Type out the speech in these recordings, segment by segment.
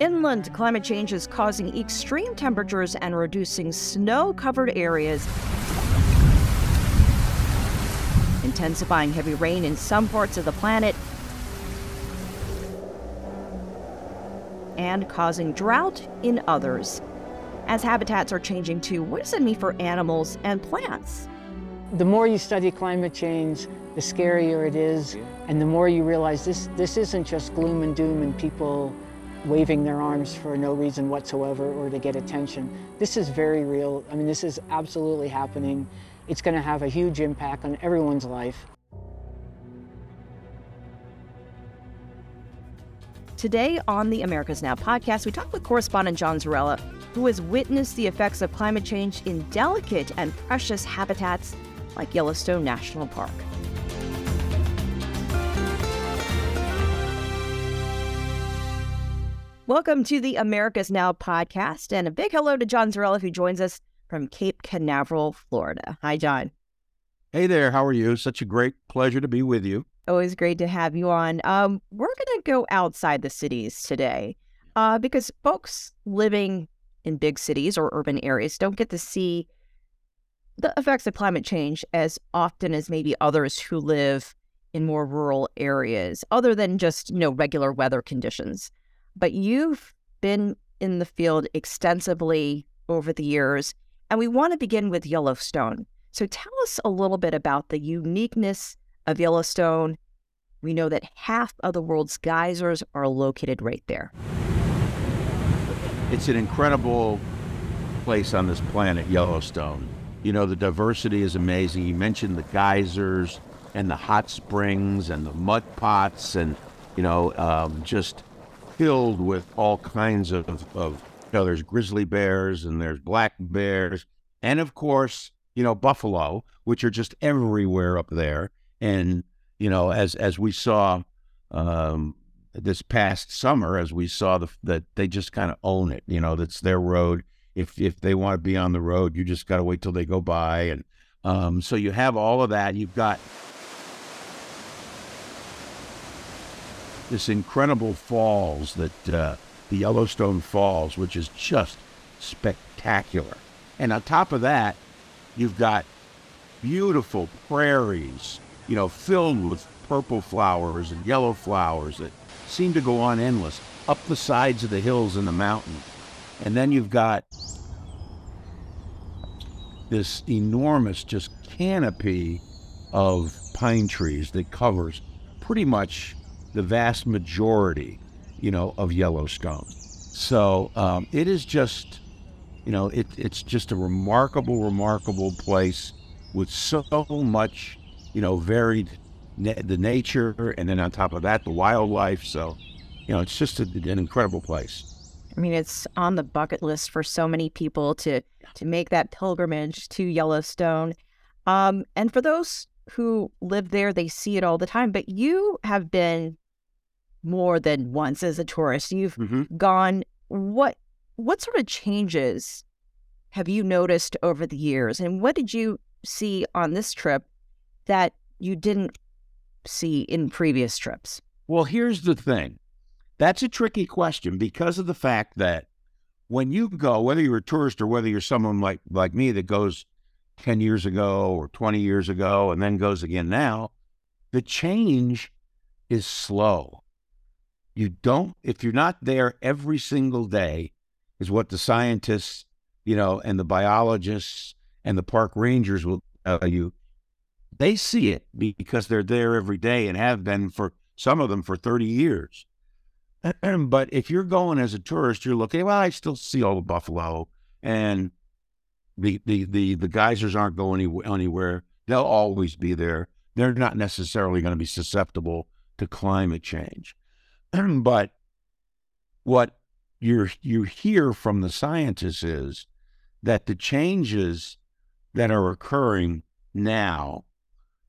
Inland climate change is causing extreme temperatures and reducing snow-covered areas, intensifying heavy rain in some parts of the planet, and causing drought in others. As habitats are changing too, what does it mean for animals and plants? The more you study climate change, the scarier it is, and the more you realize this isn't just gloom and doom and people waving their arms for no reason whatsoever or to get attention. This is very real. I mean, this is absolutely happening. It's going to have a huge impact on everyone's life. Today on the Americas Now podcast, we talk with correspondent John Zarrella, who has witnessed the effects of climate change in delicate and precious habitats like Yellowstone National Park. Welcome to the Americas Now podcast, and a big hello to John Zarrella, who joins us from Cape Canaveral, Florida. Hi, John. Hey there. How are you? Such a great pleasure to be with you. Always great to have you on. We're going to go outside the cities today because folks living in big cities or urban areas don't get to see the effects of climate change as often as maybe others who live in more rural areas, other than just, you know, regular weather conditions. But you've been in the field extensively over the years, and we want to begin with Yellowstone. So tell us a little bit about the uniqueness of Yellowstone. We know that half of the world's geysers are located right there. It's an incredible place on this planet, Yellowstone. You know, the diversity is amazing. You mentioned the geysers and the hot springs and the mud pots and, you know, just filled with all kinds of you know, there's grizzly bears and there's black bears and, of course, you know, buffalo, which are just everywhere up there. And, you know, as we saw this past summer, as we saw that they just kind of own it, you know, that's their road. If they want to be on the road, you just got to wait till they go by. And so you have all of that. You've got this incredible falls that the Yellowstone Falls, which is just spectacular. And on top of that, you've got beautiful prairies, you know, filled with purple flowers and yellow flowers that seem to go on endless up the sides of the hills and the mountain. And then you've got this enormous just canopy of pine trees that covers pretty much the vast majority, you know, of Yellowstone. So it is just, you know, it's just a remarkable place with so much, you know, varied the nature, and then on top of that, the wildlife. So, you know, it's just an incredible place. I mean, it's on the bucket list for so many people to make that pilgrimage to Yellowstone. And for those who live there, they see it all the time. But you have been more than once as a tourist. You've gone. What sort of changes have you noticed over the years? And what did you see on this trip that you didn't see in previous trips? Well, here's the thing. That's a tricky question because of the fact that when you go, whether you're a tourist or whether you're someone like me that goes 10 years ago or 20 years ago and then goes again now, the change is slow. You don't, if you're not there every single day, is what the scientists, you know, and the biologists and the park rangers will tell you. They see it because they're there every day and have been for some of them for 30 years. But if you're going as a tourist, you're looking, well, I still see all the buffalo and the geysers aren't going anywhere. They'll always be there. They're not necessarily going to be susceptible to climate change. But what you hear from the scientists is that the changes that are occurring now,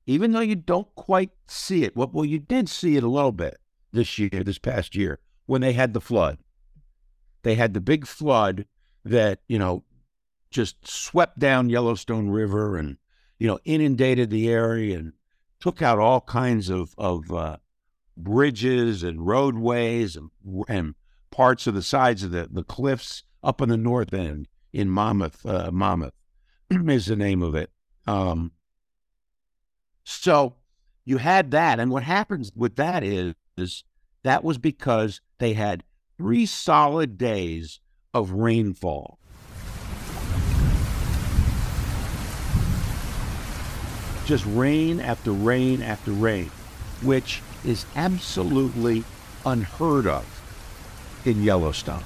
even though you don't quite see it, well, you did see it a little bit this past year, when they had the flood. They had the big flood that, you know, just swept down Yellowstone River and, you know, inundated the area and took out all kinds of bridges and roadways and parts of the sides of the cliffs up on the north end in Mammoth. Mammoth is the name of it. So you had that, and what happens with that is that was because they had 3 solid days of rainfall. Just rain after rain after rain, which is absolutely unheard of in Yellowstone.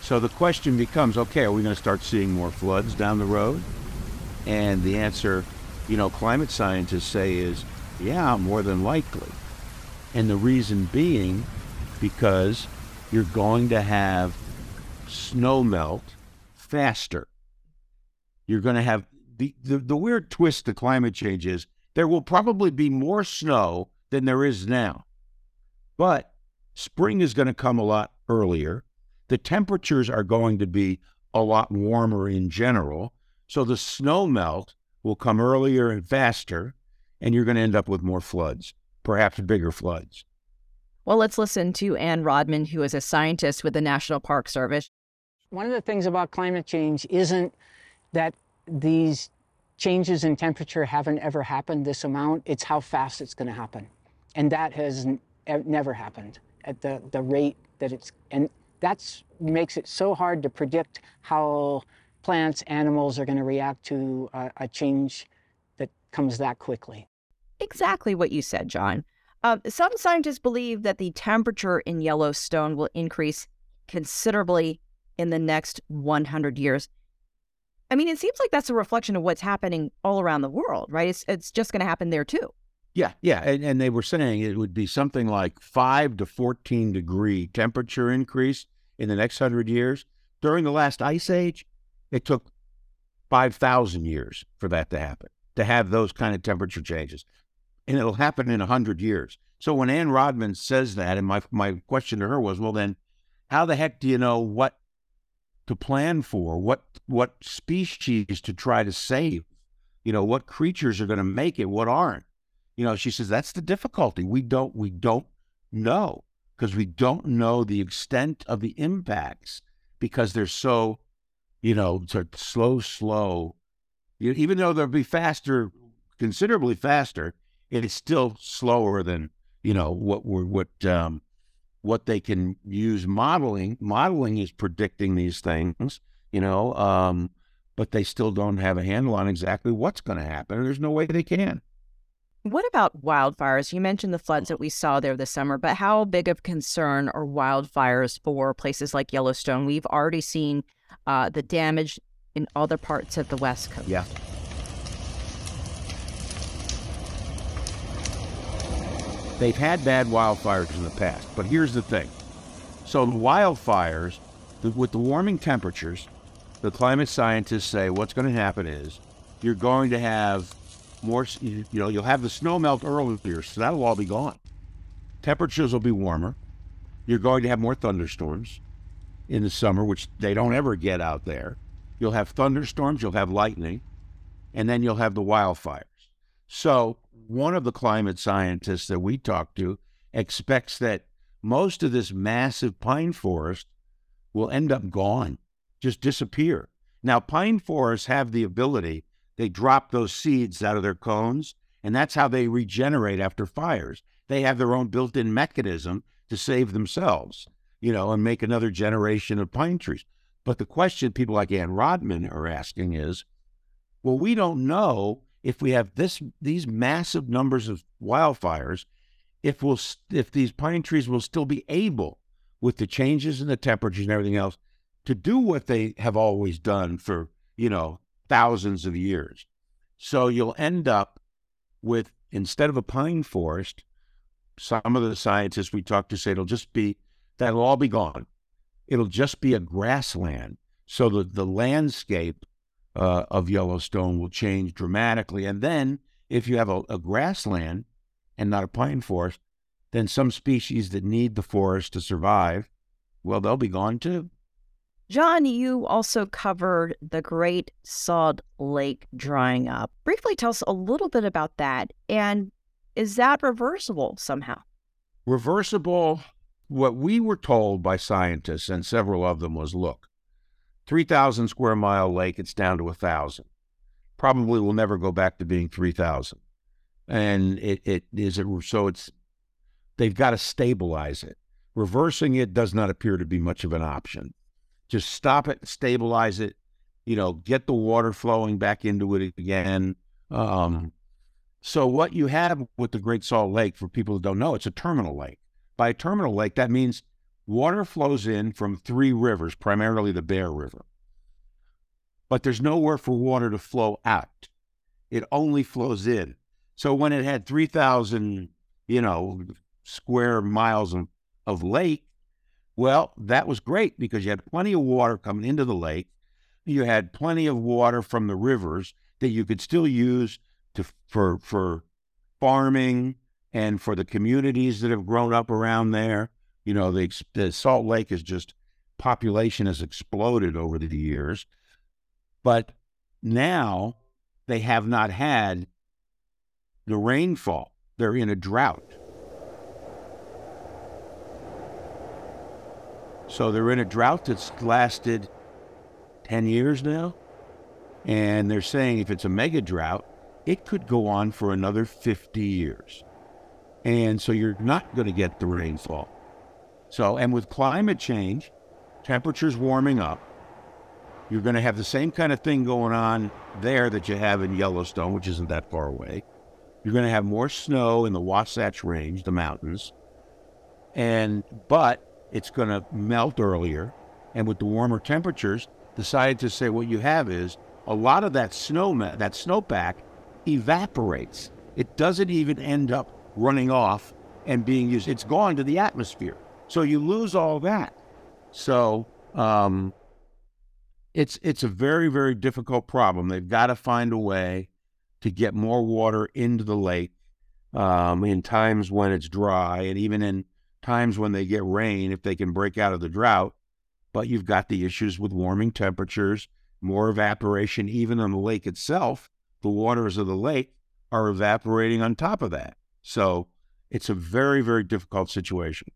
So the question becomes, okay, are we going to start seeing more floods down the road? And the answer, you know, climate scientists say is, yeah, more than likely. And the reason being because you're going to have snow melt faster. You're going to have the weird twist to climate change is there will probably be more snow than there is now, but spring is going to come a lot earlier. The temperatures are going to be a lot warmer in general, so the snow melt will come earlier and faster, and you're going to end up with more floods, perhaps bigger floods. Well, let's listen to Ann Rodman, who is a scientist with the National Park Service. One of the things about climate change isn't that these changes in temperature haven't ever happened this amount. It's how fast it's going to happen. And that has never happened at the rate that it's... And that makes it so hard to predict how plants, animals are going to react to a change that comes that quickly. Exactly what you said, John. Some scientists believe that the temperature in Yellowstone will increase considerably in the next 100 years. I mean, it seems like that's a reflection of what's happening all around the world, right? It's just going to happen there, too. Yeah. And they were saying it would be something like 5 to 14 degree temperature increase in the next 100 years. During the last ice age, it took 5,000 years for that to happen, to have those kind of temperature changes. And it'll happen in 100 years. So when Ann Rodman says that, and my question to her was, well, then how the heck do you know what to plan for, what species to try to save, you know, what creatures are going to make it, what aren't? You know, she says that's the difficulty. We don't know, because we don't know the extent of the impacts, because they're so, you know, sort of slow. You know, even though they'll be faster, considerably faster, it is still slower than, you know, what they can use modeling. Modeling is predicting these things, you know, but they still don't have a handle on exactly what's going to happen. There's no way they can. What about wildfires? You mentioned the floods that we saw there this summer, but how big of concern are wildfires for places like Yellowstone? We've already seen the damage in other parts of the West Coast. Yeah. They've had bad wildfires in the past, but here's the thing. So the wildfires, with the warming temperatures, the climate scientists say what's going to happen is you're going to have more, you know, you'll have the snow melt earlier, so that'll all be gone. Temperatures will be warmer. You're going to have more thunderstorms in the summer, which they don't ever get out there. You'll have thunderstorms, you'll have lightning, and then you'll have the wildfires. So one of the climate scientists that we talked to expects that most of this massive pine forest will end up gone, just disappear. Now, pine forests have the ability, they drop those seeds out of their cones, and that's how they regenerate after fires. They have their own built-in mechanism to save themselves, you know, and make another generation of pine trees. But the question people like Ann Rodman are asking is, well, we don't know if we have these massive numbers of wildfires, if these pine trees will still be able, with the changes in the temperatures and everything else, to do what they have always done for, you know, thousands of years. So you'll end up with, instead of a pine forest, some of the scientists we talked to say that'll all be gone. It'll just be a grassland. So the landscape of Yellowstone will change dramatically. And then if you have a grassland and not a pine forest, then some species that need the forest to survive, well, they'll be gone too. John, you also covered the Great Salt Lake drying up. Briefly tell us a little bit about that, and is that reversible somehow? Reversible, what we were told by scientists, and several of them, was, look, 3,000 square mile lake, it's down to 1,000. Probably will never go back to being 3,000. And they've got to stabilize it. Reversing it does not appear to be much of an option. Just stop it, stabilize it, get the water flowing back into it again. So what you have with the Great Salt Lake, for people who don't know, it's a terminal lake. By a terminal lake, that means water flows in from three rivers, primarily the Bear River. But there's nowhere for water to flow out. It only flows in. So when it had 3,000, square miles of lake, well, that was great because you had plenty of water coming into the lake. You had plenty of water from the rivers that you could still use for farming and for the communities that have grown up around there. The Salt Lake is just, population has exploded over the years. But now they have not had the rainfall. They're in a drought. So they're in a drought that's lasted 10 years now. And they're saying if it's a mega drought, it could go on for another 50 years. And so you're not going to get the rainfall. So, and with climate change, temperatures warming up, you're going to have the same kind of thing going on there that you have in Yellowstone, which isn't that far away. You're going to have more snow in the Wasatch Range, the mountains, but it's going to melt earlier. And with the warmer temperatures, the scientists say what you have is a lot of that snowpack evaporates. It doesn't even end up running off and being used. It's gone to the atmosphere. So you lose all that. So it's a very, very difficult problem. They've got to find a way to get more water into the lake in times when it's dry and even in times when they get rain, if they can break out of the drought. But you've got the issues with warming temperatures, more evaporation, even on the lake itself. The waters of the lake are evaporating on top of that. So it's a very, very difficult situation.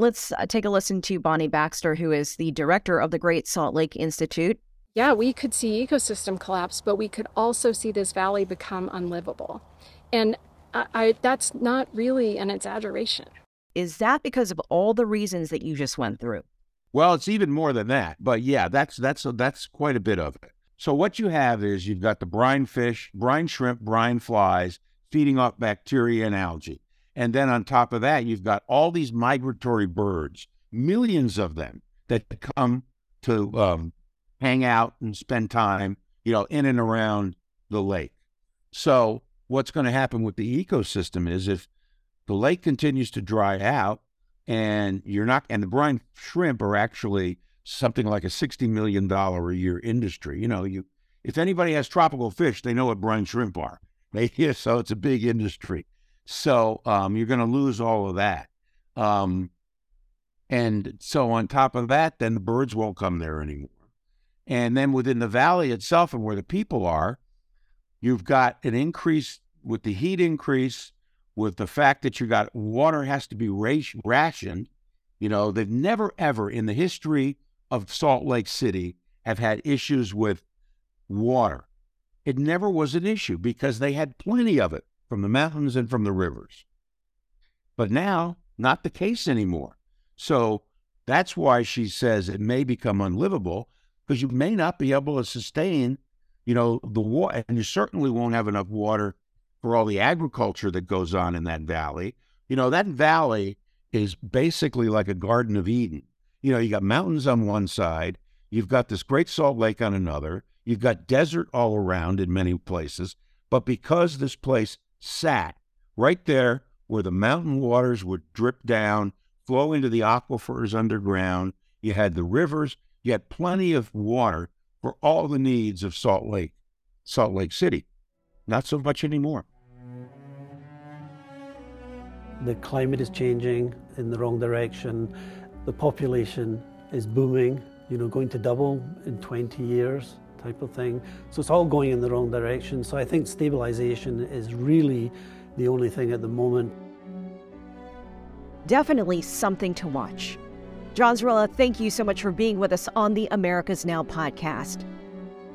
Let's take a listen to Bonnie Baxter, who is the director of the Great Salt Lake Institute. Yeah, we could see ecosystem collapse, but we could also see this valley become unlivable. And that's not really an exaggeration. Is that because of all the reasons that you just went through? Well, it's even more than that. But yeah, that's quite a bit of it. So what you have is you've got the brine fish, brine shrimp, brine flies feeding off bacteria and algae. And then on top of that, you've got all these migratory birds, millions of them that come to hang out and spend time, in and around the lake. So what's going to happen with the ecosystem is if the lake continues to dry out and the brine shrimp are actually something like a $60 million a year industry. If anybody has tropical fish, they know what brine shrimp are. So it's a big industry. So you're going to lose all of that. And so on top of that, then the birds won't come there anymore. And then within the valley itself and where the people are, you've got an increase with the heat increase, with the fact that you've got water has to be rationed. They've never, ever in the history of Salt Lake City have had issues with water. It never was an issue because they had plenty of it from the mountains and from the rivers. But now, not the case anymore. So that's why she says it may become unlivable, because you may not be able to sustain, the water, and you certainly won't have enough water for all the agriculture that goes on in that valley. That valley is basically like a Garden of Eden. You got mountains on one side, you've got this Great Salt Lake on another, you've got desert all around in many places, but because this place sat right there where the mountain waters would drip down, flow into the aquifers underground. You had the rivers, you had plenty of water for all the needs of Salt Lake City. Not so much anymore. The climate is changing in the wrong direction. The population is booming, going to double in 20 years. Type of thing. So it's all going in the wrong direction. So I think stabilization is really the only thing at the moment. definitely something to watch. John Zarrella, thank you so much for being with us on the Americas Now podcast.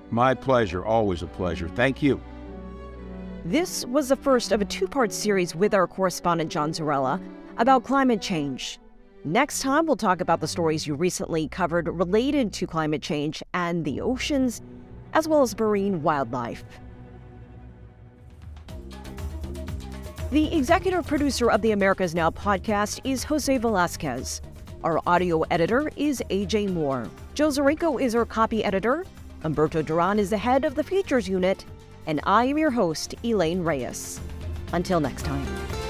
My pleasure, always a pleasure. Thank you. This was the first of a two-part series with our correspondent John Zarrella about climate change. Next time, we'll talk about the stories you recently covered related to climate change and the oceans, as well as marine wildlife. The executive producer of the Americas Now podcast is Jose Velasquez. Our audio editor is AJ Moore. Joe Zarenko is our copy editor. Humberto Duran is the head of the features unit. And I am your host, Elaine Reyes. Until next time.